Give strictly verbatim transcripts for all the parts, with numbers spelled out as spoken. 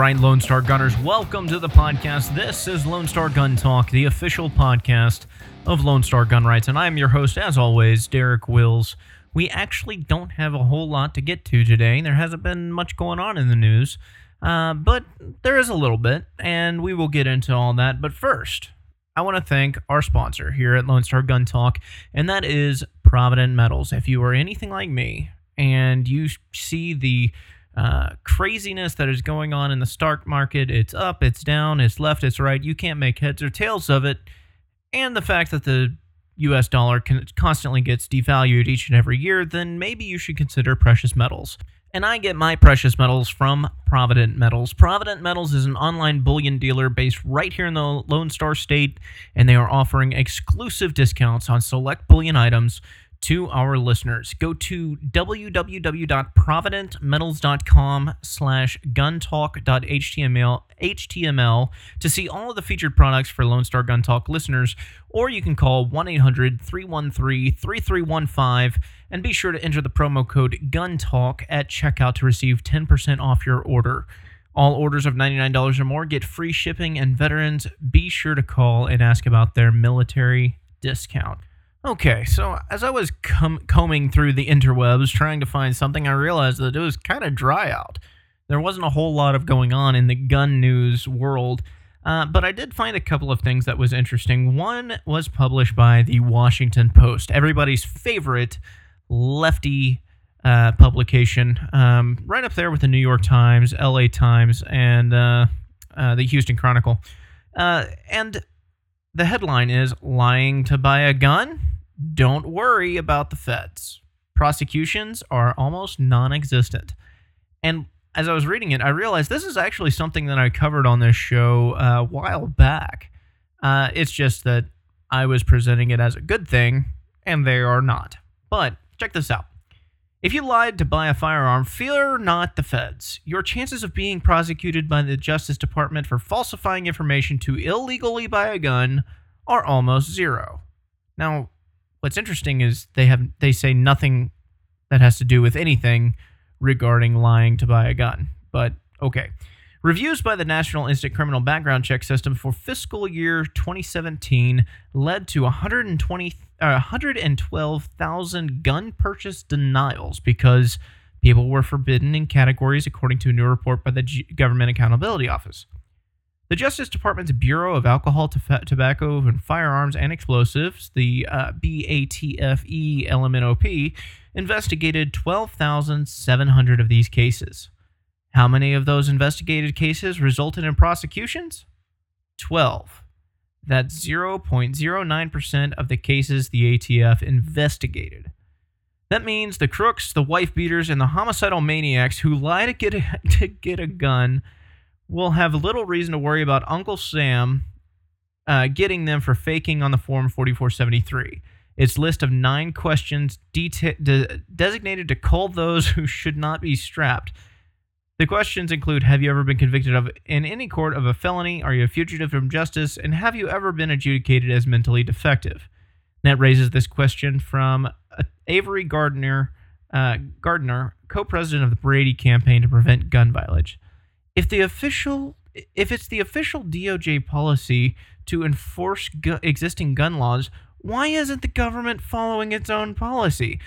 right, Lone Star Gunners, welcome to the podcast. This is Lone Star Gun Talk, the official podcast of Lone Star Gun Rights, and I'm your host, as always, Derek Wills. We actually don't have a whole lot to get to today. There hasn't been much going on in the news, uh, but there is a little bit, and we will get into all that. But first, I want to thank our sponsor here at Lone Star Gun Talk, and that is Provident Metals. If you are anything like me and you see the Uh, craziness that is going on in the stock market. It's up, it's down, it's left, it's right. You can't make heads or tails of it. And the fact that the U S dollar can, constantly gets devalued each and every year, then maybe you should consider precious metals. And I get my precious metals from Provident Metals. Provident Metals is an online bullion dealer based right here in the Lone Star State, and they are offering exclusive discounts on select bullion items to our listeners. Go to www.provident metals dot com slash guntalk.html to see all of the featured products for Lone Star Gun Talk listeners, or you can call one eight hundred three one three three three one five and be sure to enter the promo code GUNTALK at checkout to receive ten percent off your order. All orders of ninety-nine dollars or more get free shipping, and veterans, be sure to call and ask about their military discount. Okay, so as I was com- combing through the interwebs trying to find something, I realized that it was kind of dry out. There wasn't a whole lot of going on in the gun news world, uh, but I did find a couple of things that was interesting. One was published by the Washington Post, everybody's favorite lefty uh, publication, um, right up there with the New York Times, L A. Times, and uh, uh, the Houston Chronicle. Uh, and the headline is, "Lying to Buy a Gun? Don't worry about the feds. Prosecutions are almost non-existent." And as I was reading it, I realized this is actually something that I covered on this show uh, a while back. Uh, it's just that I was presenting it as a good thing, and they are not. But check this out. "If you lied to buy a firearm, fear not the feds. Your chances of being prosecuted by the Justice Department for falsifying information to illegally buy a gun are almost zero." Now, what's interesting is they have they say nothing that has to do with anything regarding lying to buy a gun. But okay. "Reviews by the National Instant Criminal Background Check System for fiscal year twenty seventeen led to one hundred twenty, uh, one hundred twelve thousand gun purchase denials because people were forbidden in categories, according to a new report by the G- Government Accountability Office. The Justice Department's Bureau of Alcohol, Tof- Tobacco, and Firearms and Explosives, the uh, B A T F E L M N O P, investigated twelve thousand seven hundred of these cases. How many of those investigated cases resulted in prosecutions? twelve. That's zero point zero nine percent of the cases the A T F investigated. That means the crooks, the wife beaters, and the homicidal maniacs who lie to get a, to get a gun will have little reason to worry about Uncle Sam uh, getting them for faking on the Form forty-four seventy-three. Its list of nine questions deta- de- designated to cull those who should not be strapped. The questions include, have you ever been convicted of in any court of a felony? Are you a fugitive from justice? And have you ever been adjudicated as mentally defective? And that raises this question from Avery Gardner, uh, Gardner, co-president of the Brady Campaign to Prevent Gun Violence. If the official, if it's the official D O J policy to enforce gu- existing gun laws, why isn't the government following its own policy?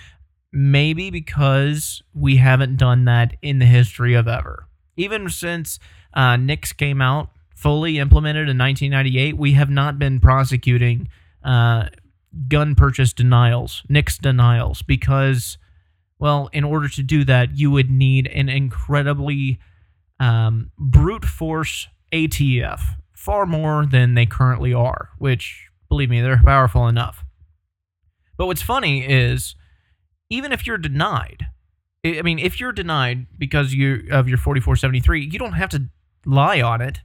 Maybe because we haven't done that in the history of ever. Even since uh, N I C S came out, fully implemented in nineteen ninety-eight, we have not been prosecuting uh, gun purchase denials, N I C S denials, because, well, in order to do that, you would need an incredibly um, brute force A T F, far more than they currently are, which, believe me, they're powerful enough. But what's funny is, even if you're denied, I mean, if you're denied because you of your forty-four seventy-three, you don't have to lie on it.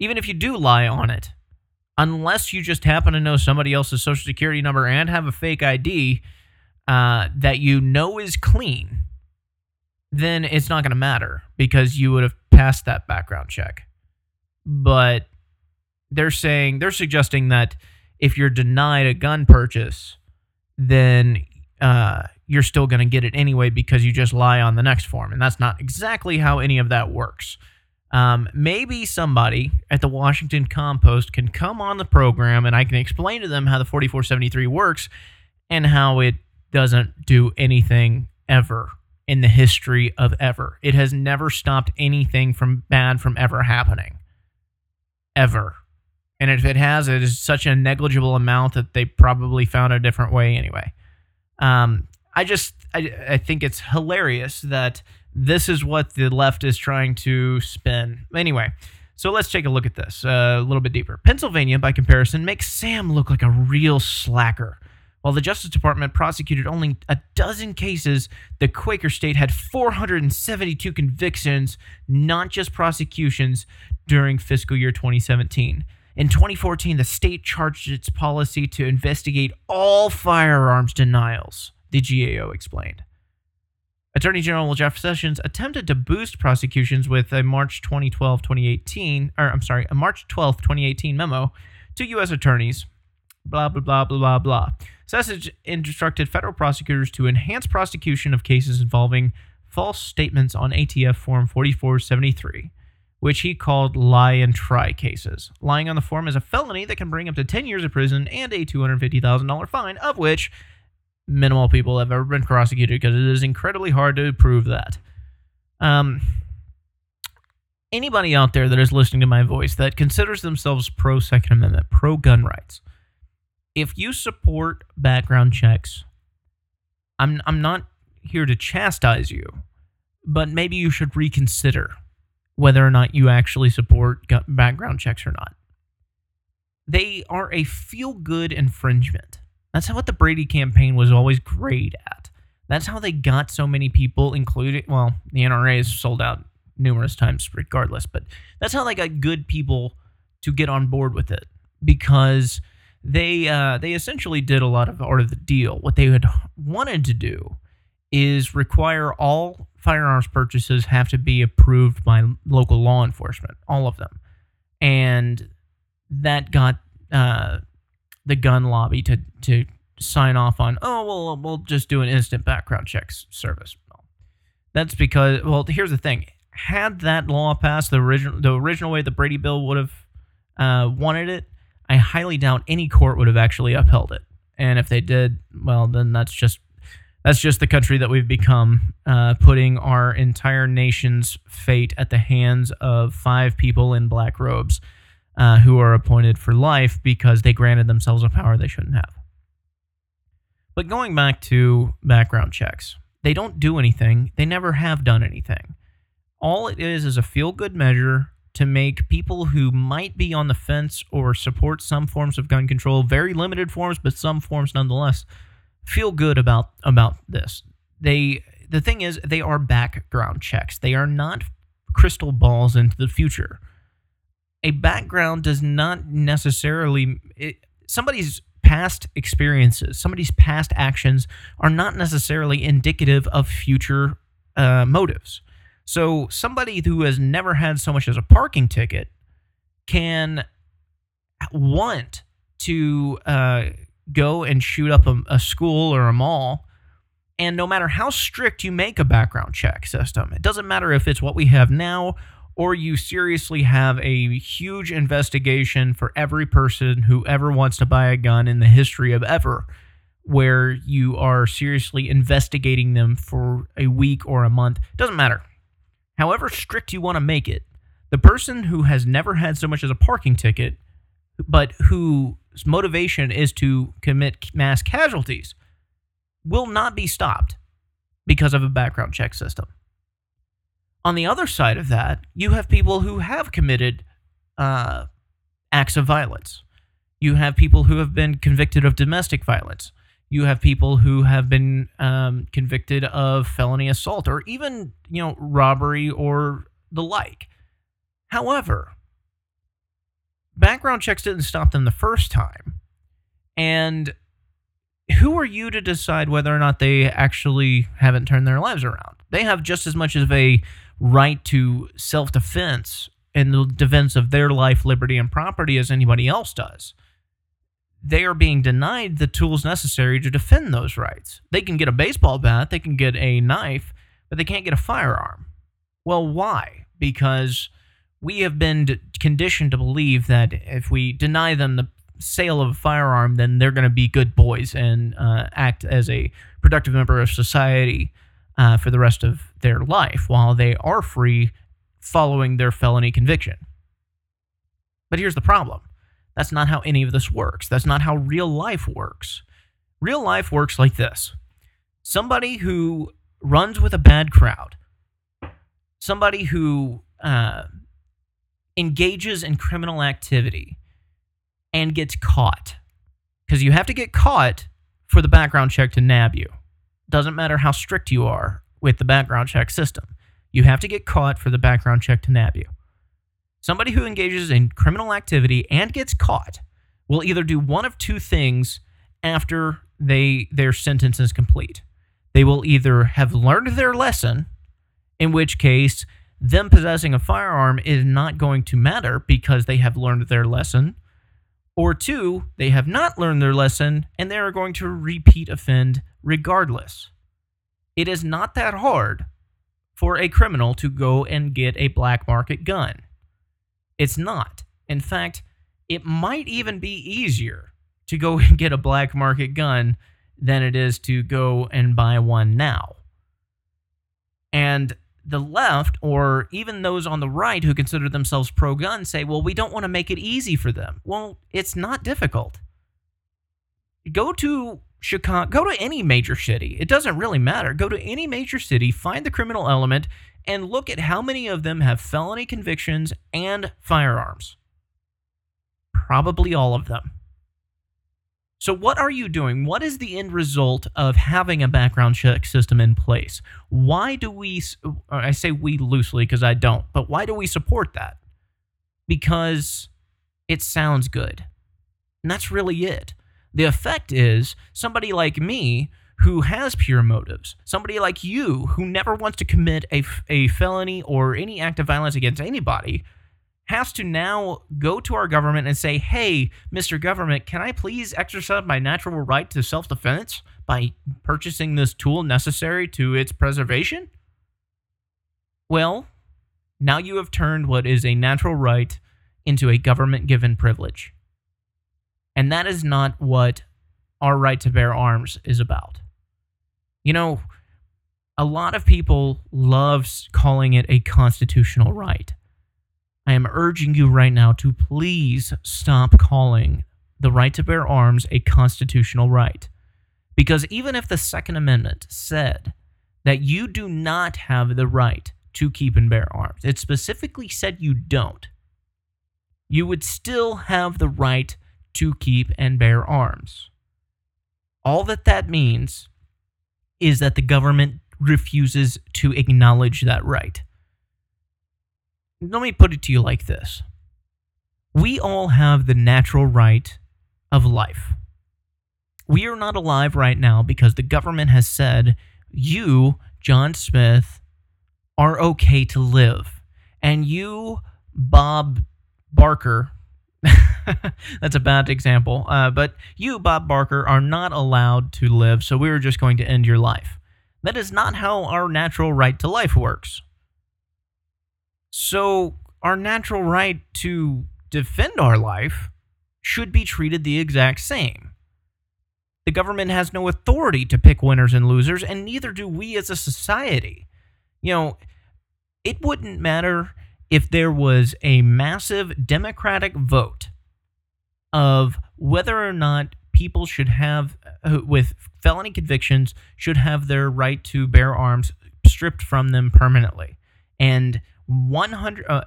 Even if you do lie on it, unless you just happen to know somebody else's social security number and have a fake I D uh, that you know is clean, then it's not going to matter because you would have passed that background check. But they're saying, they're suggesting that if you're denied a gun purchase, then Uh, you're still going to get it anyway because you just lie on the next form. And that's not exactly how any of that works. Um, maybe somebody at the Washington Post can come on the program and I can explain to them how the forty-four seventy-three works and how it doesn't do anything ever in the history of ever. It has never stopped anything from bad from ever happening. Ever. And if it has, it is such a negligible amount that they probably found a different way anyway. Um, I just, I, I think it's hilarious that this is what the left is trying to spin. Anyway, so let's take a look at this uh, a little bit deeper. Pennsylvania, by comparison, makes Sam look like a real slacker. While the Justice Department prosecuted only a dozen cases, the Quaker state had four hundred seventy-two convictions, not just prosecutions, during fiscal year twenty seventeen. In twenty fourteen, the state charged its policy to investigate all firearms denials, the G A O explained. Attorney General Jeff Sessions attempted to boost prosecutions with a March twelfth, twenty eighteen, or I'm sorry, a March twelfth, twenty eighteen memo to U S attorneys, blah, blah, blah, blah, blah, blah. Sessions instructed federal prosecutors to enhance prosecution of cases involving false statements on A T F Form forty-four seventy-three, which he called lie and try cases. Lying on the form is a felony that can bring up to ten years of prison and a two hundred fifty thousand dollars fine, of which minimal people have ever been prosecuted because it is incredibly hard to prove that. Um, anybody out there that is listening to my voice that considers themselves pro-Second Amendment, pro-gun rights, if you support background checks, I'm I'm not here to chastise you, but maybe you should reconsider whether or not you actually support gun background checks or not. They are a feel-good infringement. That's what the Brady campaign was always great at. That's how they got so many people, including, well, the N R A has sold out numerous times regardless, but that's how they got good people to get on board with it, because they uh, they essentially did a lot of art of the deal. What they had wanted to do is require all firearms purchases have to be approved by local law enforcement, all of them. And that got... Uh, the gun lobby to to sign off on, oh, well, we'll just do an instant background checks service. That's because, well, here's the thing. Had that law passed the original the original way the Brady Bill would have uh, wanted it, I highly doubt any court would have actually upheld it. And if they did, well, then that's just that's just the country that we've become, uh, putting our entire nation's fate at the hands of five people in black robes. Uh, who are appointed for life because they granted themselves a power they shouldn't have. But going back to background checks, they don't do anything. They never have done anything. All it is is a feel-good measure to make people who might be on the fence or support some forms of gun control, very limited forms, but some forms nonetheless, feel good about about this. They the thing is, they are background checks. They are not crystal balls into the future. A background does not necessarily... It, somebody's past experiences, somebody's past actions are not necessarily indicative of future uh, motives. So somebody who has never had so much as a parking ticket can want to uh, go and shoot up a, a school or a mall, and no matter how strict you make a background check system, it doesn't matter if it's what we have now or you seriously have a huge investigation for every person who ever wants to buy a gun in the history of ever, where you are seriously investigating them for a week or a month. Doesn't matter. However strict you want to make it, the person who has never had so much as a parking ticket, but whose motivation is to commit mass casualties, will not be stopped because of a background check system. On the other side of that, you have people who have committed uh, acts of violence. You have people who have been convicted of domestic violence. You have people who have been um, convicted of felony assault or even, you know, robbery or the like. However, background checks didn't stop them the first time. And who are you to decide whether or not they actually haven't turned their lives around? They have just as much of a right to self-defense and the defense of their life, liberty, and property as anybody else does. They are being denied the tools necessary to defend those rights. They can get a baseball bat, they can get a knife, but they can't get a firearm. Well, why? Because we have been conditioned to believe that if we deny them the sale of a firearm, then they're going to be good boys and uh, act as a productive member of society uh, for the rest of their life while they are free following their felony conviction. But here's the problem. That's not how any of this works. That's not how real life works. Real life works like this. Somebody who runs with a bad crowd, somebody who uh, engages in criminal activity and gets caught, because you have to get caught for the background check to nab you. Doesn't matter how strict you are with the background check system. You have to get caught for the background check to nab you. Somebody who engages in criminal activity and gets caught will either do one of two things after they their sentence is complete. They will either have learned their lesson, in which case them possessing a firearm is not going to matter because they have learned their lesson, or two, they have not learned their lesson and they are going to repeat offend regardless. It is not that hard for a criminal to go and get a black market gun. It's not. In fact, it might even be easier to go and get a black market gun than it is to go and buy one now. And the left, or even those on the right who consider themselves pro-gun, say, well, we don't want to make it easy for them. Well, it's not difficult. Go to Chicago, go to any major city. It doesn't really matter. Go to any major city, find the criminal element, and look at how many of them have felony convictions and firearms. Probably all of them. So what are you doing? What is the end result of having a background check system in place? Why do we, I say we loosely because I don't, but why do we support that? Because it sounds good. And that's really it. The effect is somebody like me who has pure motives, somebody like you who never wants to commit a, a felony or any act of violence against anybody, has to now go to our government and say, hey, Mister Government, can I please exercise my natural right to self-defense by purchasing this tool necessary to its preservation? Well, now you have turned what is a natural right into a government-given privilege. And that is not what our right to bear arms is about. You know, a lot of people love calling it a constitutional right. I am urging you right now to please stop calling the right to bear arms a constitutional right. Because even if the Second Amendment said that you do not have the right to keep and bear arms, it specifically said you don't, you would still have the right to keep and bear arms. All that that means is that the government refuses to acknowledge that right. Let me put it to you like this. We all have the natural right of life. We are not alive right now because the government has said, you, John Smith, are okay to live. And you, Bob Barker, that's a bad example, uh, but you, Bob Barker, are not allowed to live, so we're just going to end your life. That is not how our natural right to life works. So our natural right to defend our life should be treated the exact same. The government has no authority to pick winners and losers, and neither do we as a society. You know, it wouldn't matter if there was a massive democratic vote of whether or not people should have, with felony convictions, should have their right to bear arms stripped from them permanently. And one hundred, uh,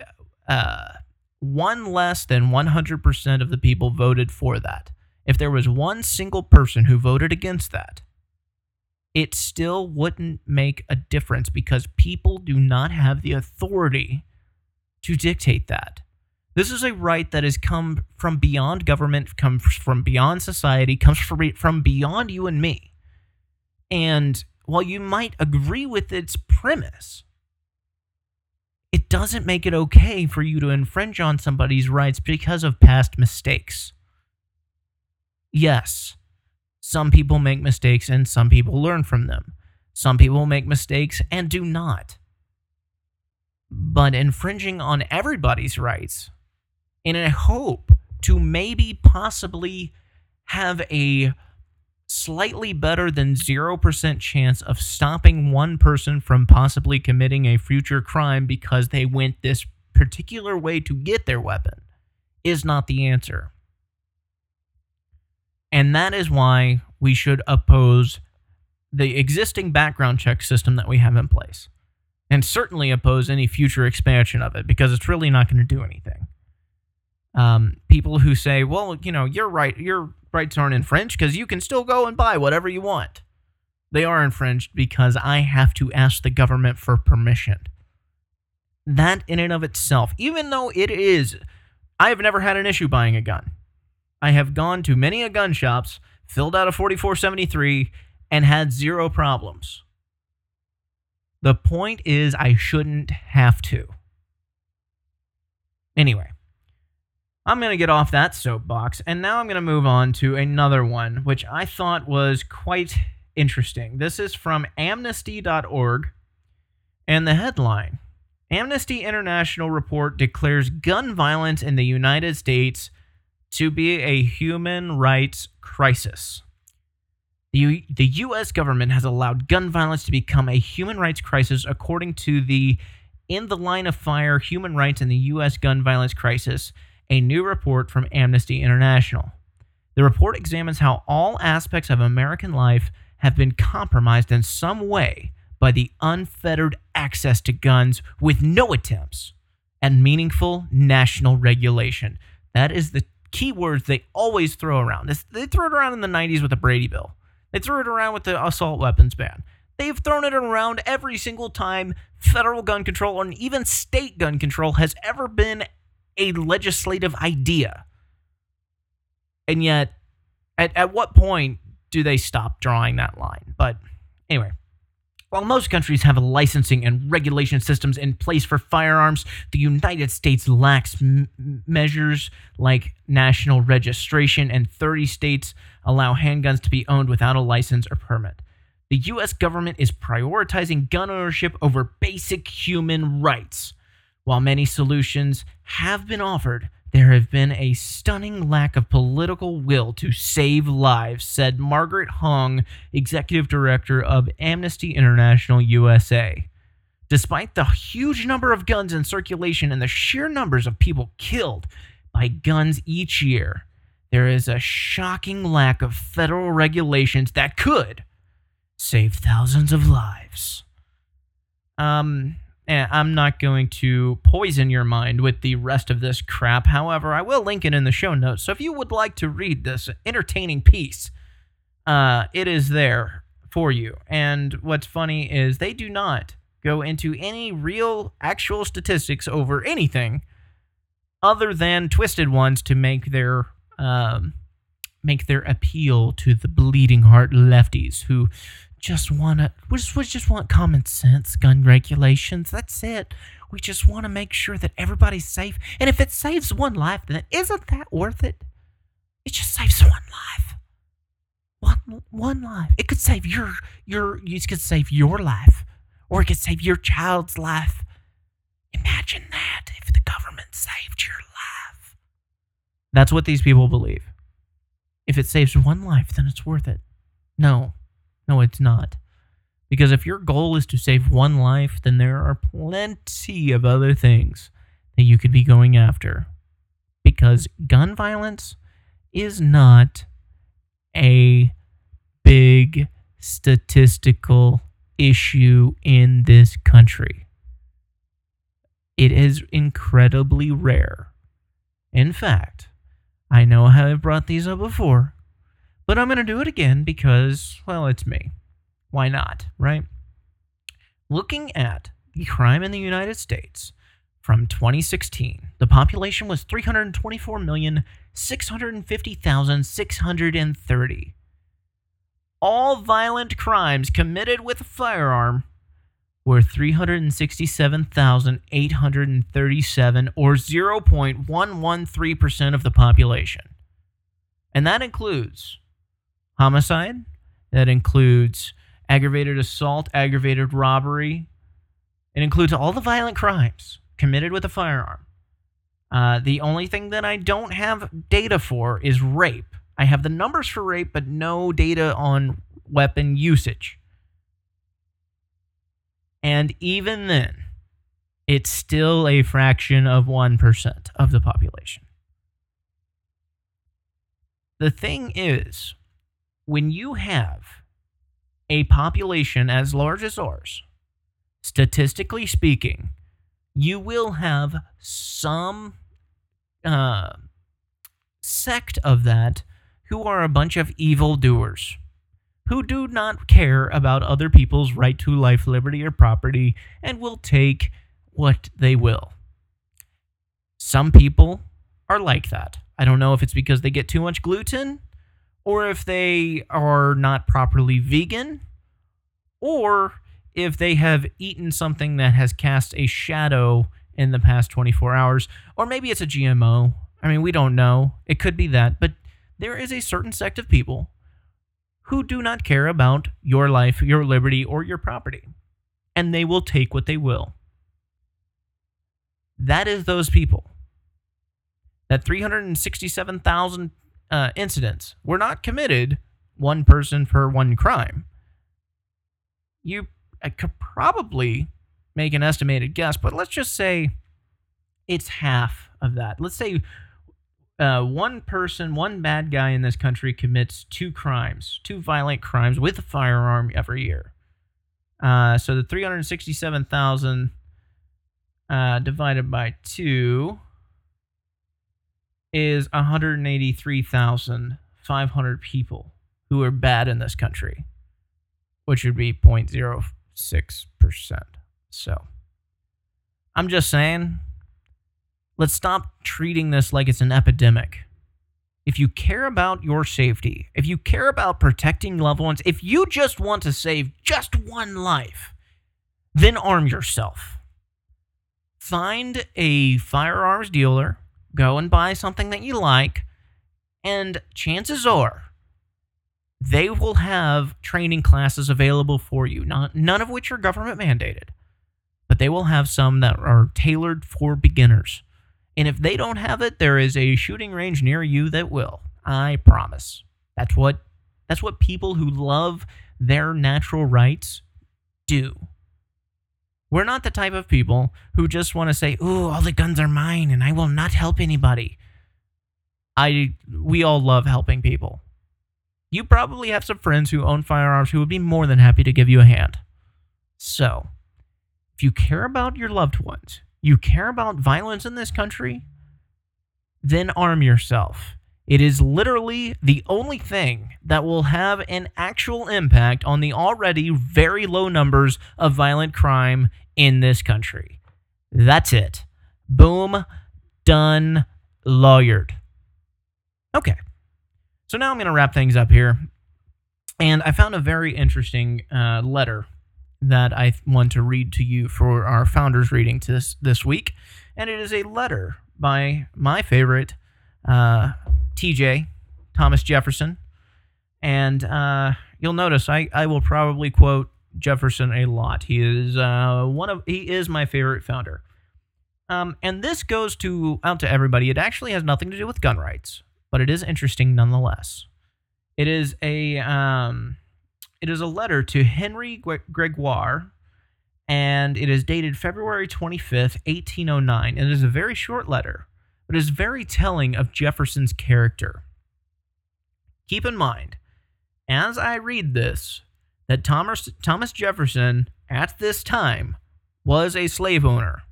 uh, one less than one hundred percent of the people voted for that. If there was one single person who voted against that, it still wouldn't make a difference because people do not have the authority to dictate that. This is a right that has come from beyond government, comes from beyond society, comes from beyond you and me. And while you might agree with its premise, it doesn't make it okay for you to infringe on somebody's rights because of past mistakes. Yes, some people make mistakes and some people learn from them. Some people make mistakes and do not. but infringing on everybody's rights in a hope to maybe possibly have a slightly better than zero percent chance of stopping one person from possibly committing a future crime because they went this particular way to get their weapon is not the answer. And that is why we should oppose the existing background check system that we have in place, and certainly oppose any future expansion of it, because it's really not going to do anything. Um, people who say, well, you know, you're right, your rights aren't infringed because you can still go and buy whatever you want. They are infringed because I have to ask the government for permission. That in and of itself, even though it is, I have never had an issue buying a gun. I have gone to many a gun shops, filled out a forty-four seventy-three, and had zero problems. The point is I shouldn't have to. Anyway, I'm going to get off that soapbox, and now I'm going to move on to another one, which I thought was quite interesting. This is from amnesty dot org, and the headline, Amnesty International report declares gun violence in the United States to be a human rights crisis. The, U- the U S government has allowed gun violence to become a human rights crisis, according to the In the Line of Fire, Human Rights in the U S. Gun Violence Crisis, a new report from Amnesty International. The report examines how all aspects of American life have been compromised in some way by the unfettered access to guns with no attempts at meaningful national regulation. That is the key words they always throw around. They threw it around in the nineties with the Brady Bill. They threw it around with the assault weapons ban. They've thrown it around every single time federal gun control or even state gun control has ever been a legislative idea. And yet, at, at what point do they stop drawing that line? But anyway, while most countries have licensing and regulation systems in place for firearms, the United States lacks m- measures like national registration, and thirty states allow handguns to be owned without a license or permit. The U S government is prioritizing gun ownership over basic human rights. While many solutions have been offered, there have been a stunning lack of political will to save lives, said Margaret Hung, executive director of Amnesty International U S A. Despite the huge number of guns in circulation and the sheer numbers of people killed by guns each year, there is a shocking lack of federal regulations that could save thousands of lives. Um... And I'm not going to poison your mind with the rest of this crap. However, I will link it in the show notes. So if you would like to read this entertaining piece, uh, it is there for you. And what's funny is they do not go into any real, actual statistics over anything other than twisted ones to make their um, make their appeal to the bleeding heart lefties who just want to we just, we just want common sense gun regulations. That's it. We just want to make sure that everybody's safe, and if it saves one life, then isn't that worth it? It just saves one life. One one life. It could save your your it could save your life, or it could save your child's life. Imagine that, if the government saved your life. That's what these people believe. If it saves one life, then it's worth it. No. No, it's not. Because if your goal is to save one life, then there are plenty of other things that you could be going after. Because gun violence is not a big statistical issue in this country. It is incredibly rare. In fact, I know how I've brought these up before, but I'm going to do it again because, well, it's me. Why not, right? Looking at the crime in the United States from twenty sixteen, the population was three hundred twenty-four million, six hundred fifty thousand, six hundred thirty. All violent crimes committed with a firearm were three hundred sixty-seven thousand, eight hundred thirty-seven, or zero point one one three percent of the population. And that includes homicide, that includes aggravated assault, aggravated robbery, It includes all the violent crimes committed with a firearm. Uh, the only thing that I don't have data for is rape. I have the numbers for rape, but no data on weapon usage. And even then, it's still a fraction of one percent of the population. The thing is, when you have a population as large as ours, statistically speaking, you will have some uh, sect of that who are a bunch of evildoers, who do not care about other people's right to life, liberty, or property, and will take what they will. Some people are like that. I don't know if it's because they get too much gluten, or if they are not properly vegan, or if they have eaten something that has cast a shadow in the past twenty-four hours, or maybe it's a G M O. I mean, we don't know. It could be that, but there is a certain sect of people who do not care about your life, your liberty, or your property, and they will take what they will. That is those people. That three hundred sixty-seven thousand uh, incidents were not committed one person for one crime. You I could probably make an estimated guess, but let's just say it's half of that. Let's say uh, one person, one bad guy in this country commits two crimes, two violent crimes with a firearm every year. Uh, so the three hundred sixty-seven thousand uh, divided by two is one hundred eighty-three thousand five hundred people who are bad in this country, which would be zero point zero six percent. So I'm just saying, let's stop treating this like it's an epidemic. If you care about your safety, if you care about protecting loved ones, if you just want to save just one life, then arm yourself. Find a firearms dealer, go and buy something that you like, and chances are they will have training classes available for you, not, none of which are government mandated, but they will have some that are tailored for beginners. And if they don't have it, there is a shooting range near you that will. I promise. That's what that's what people who love their natural rights do. We're not the type of people who just want to say, "Ooh, all the guns are mine and I will not help anybody." I we all love helping people. You probably have some friends who own firearms who would be more than happy to give you a hand. So, if you care about your loved ones, you care about violence in this country, then arm yourself. It is literally the only thing that will have an actual impact on the already very low numbers of violent crime in this country. That's it. Boom. Done. Lawyered. Okay. So now I'm going to wrap things up here, and I found a very interesting uh, letter that I want to read to you for our founders reading to this, this week, and it is a letter by my favorite uh, T J, Thomas Jefferson, and uh, you'll notice I, I will probably quote Jefferson a lot. He is uh, one of he is my favorite founder, um, and this goes to out to everybody. It actually has nothing to do with gun rights, but it is interesting nonetheless. It is a um, it is a letter to Henry Gregoire, and it is dated February twenty-fifth, eighteen oh nine. It is a very short letter, but it is very telling of Jefferson's character. Keep in mind, as I read this, that Thomas, Thomas Jefferson, at this time, was a slave owner.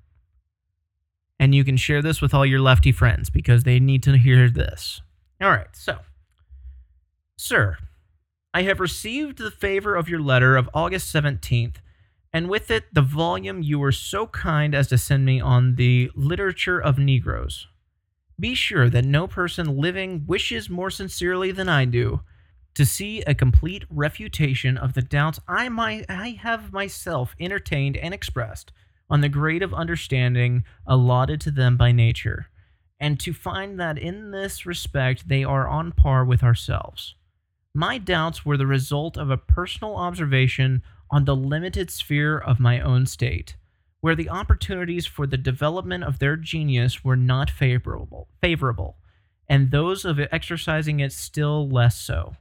And you can share this with all your lefty friends because they need to hear this. All right, so, "Sir, I have received the favor of your letter of August seventeenth, and with it the volume you were so kind as to send me on the literature of Negroes. Be sure that no person living wishes more sincerely than I do to see a complete refutation of the doubts I, my, I have myself entertained and expressed on the grade of understanding allotted to them by nature, and to find that in this respect they are on par with ourselves. My doubts were the result of a personal observation on the limited sphere of my own state, where the opportunities for the development of their genius were not favorable, favorable, and those of exercising it still less so.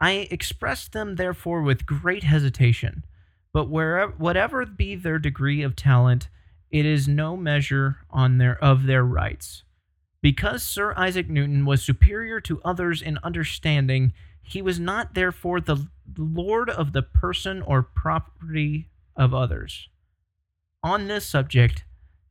I expressed them, therefore, with great hesitation, but wherever, whatever be their degree of talent, it is no measure on their of their rights. Because Sir Isaac Newton was superior to others in understanding, he was not, therefore, the lord of the person or property of others. On this subject,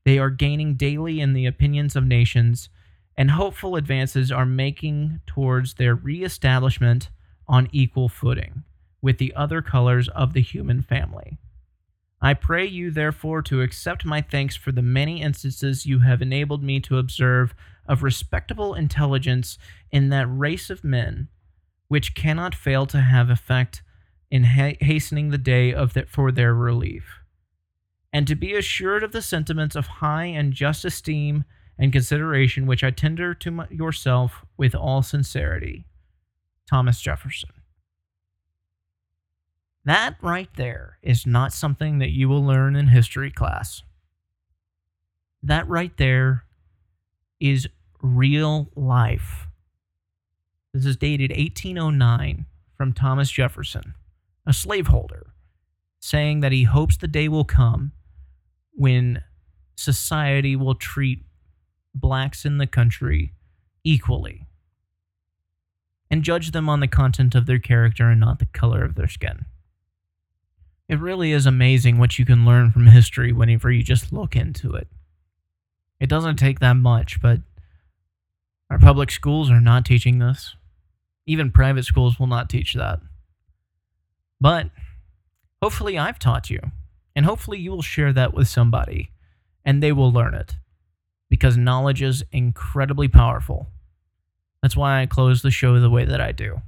they are gaining daily in the opinions of nations, and hopeful advances are making towards their reestablishment on equal footing with the other colors of the human family. I pray you, therefore, to accept my thanks for the many instances you have enabled me to observe of respectable intelligence in that race of men, which cannot fail to have effect in ha- hastening the day of the- for their relief. And to be assured of the sentiments of high and just esteem and consideration which I tender to my- yourself with all sincerity. Thomas Jefferson. That right there is not something that you will learn in history class. That right there is real life. This is dated eighteen oh nine from Thomas Jefferson, a slaveholder, saying that he hopes the day will come when society will treat blacks in the country equally and judge them on the content of their character and not the color of their skin. It really is amazing what you can learn from history whenever you just look into it. It doesn't take that much, but our public schools are not teaching this. Even private schools will not teach that. But hopefully I've taught you, and hopefully you will share that with somebody, and they will learn it, because knowledge is incredibly powerful. That's why I close the show the way that I do.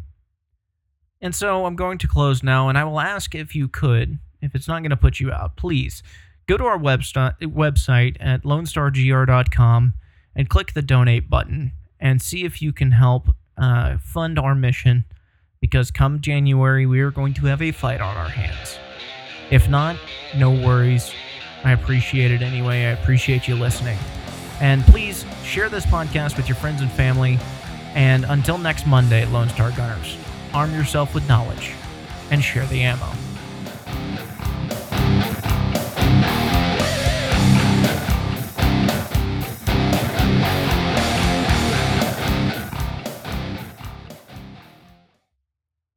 And so I'm going to close now, and I will ask if you could, if it's not going to put you out, please go to our websta- website at lone star g r dot com and click the donate button and see if you can help uh, fund our mission, because come January, we are going to have a fight on our hands. If not, no worries. I appreciate it anyway. I appreciate you listening. And please share this podcast with your friends and family. And until next Monday, Lone Star Gunners, arm yourself with knowledge and share the ammo.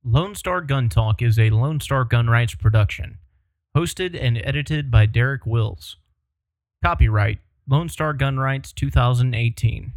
Lone Star Gun Talk is a Lone Star Gun Rights production, hosted and edited by Derek Wills. Copyright Lone Star Gun Rights twenty eighteen.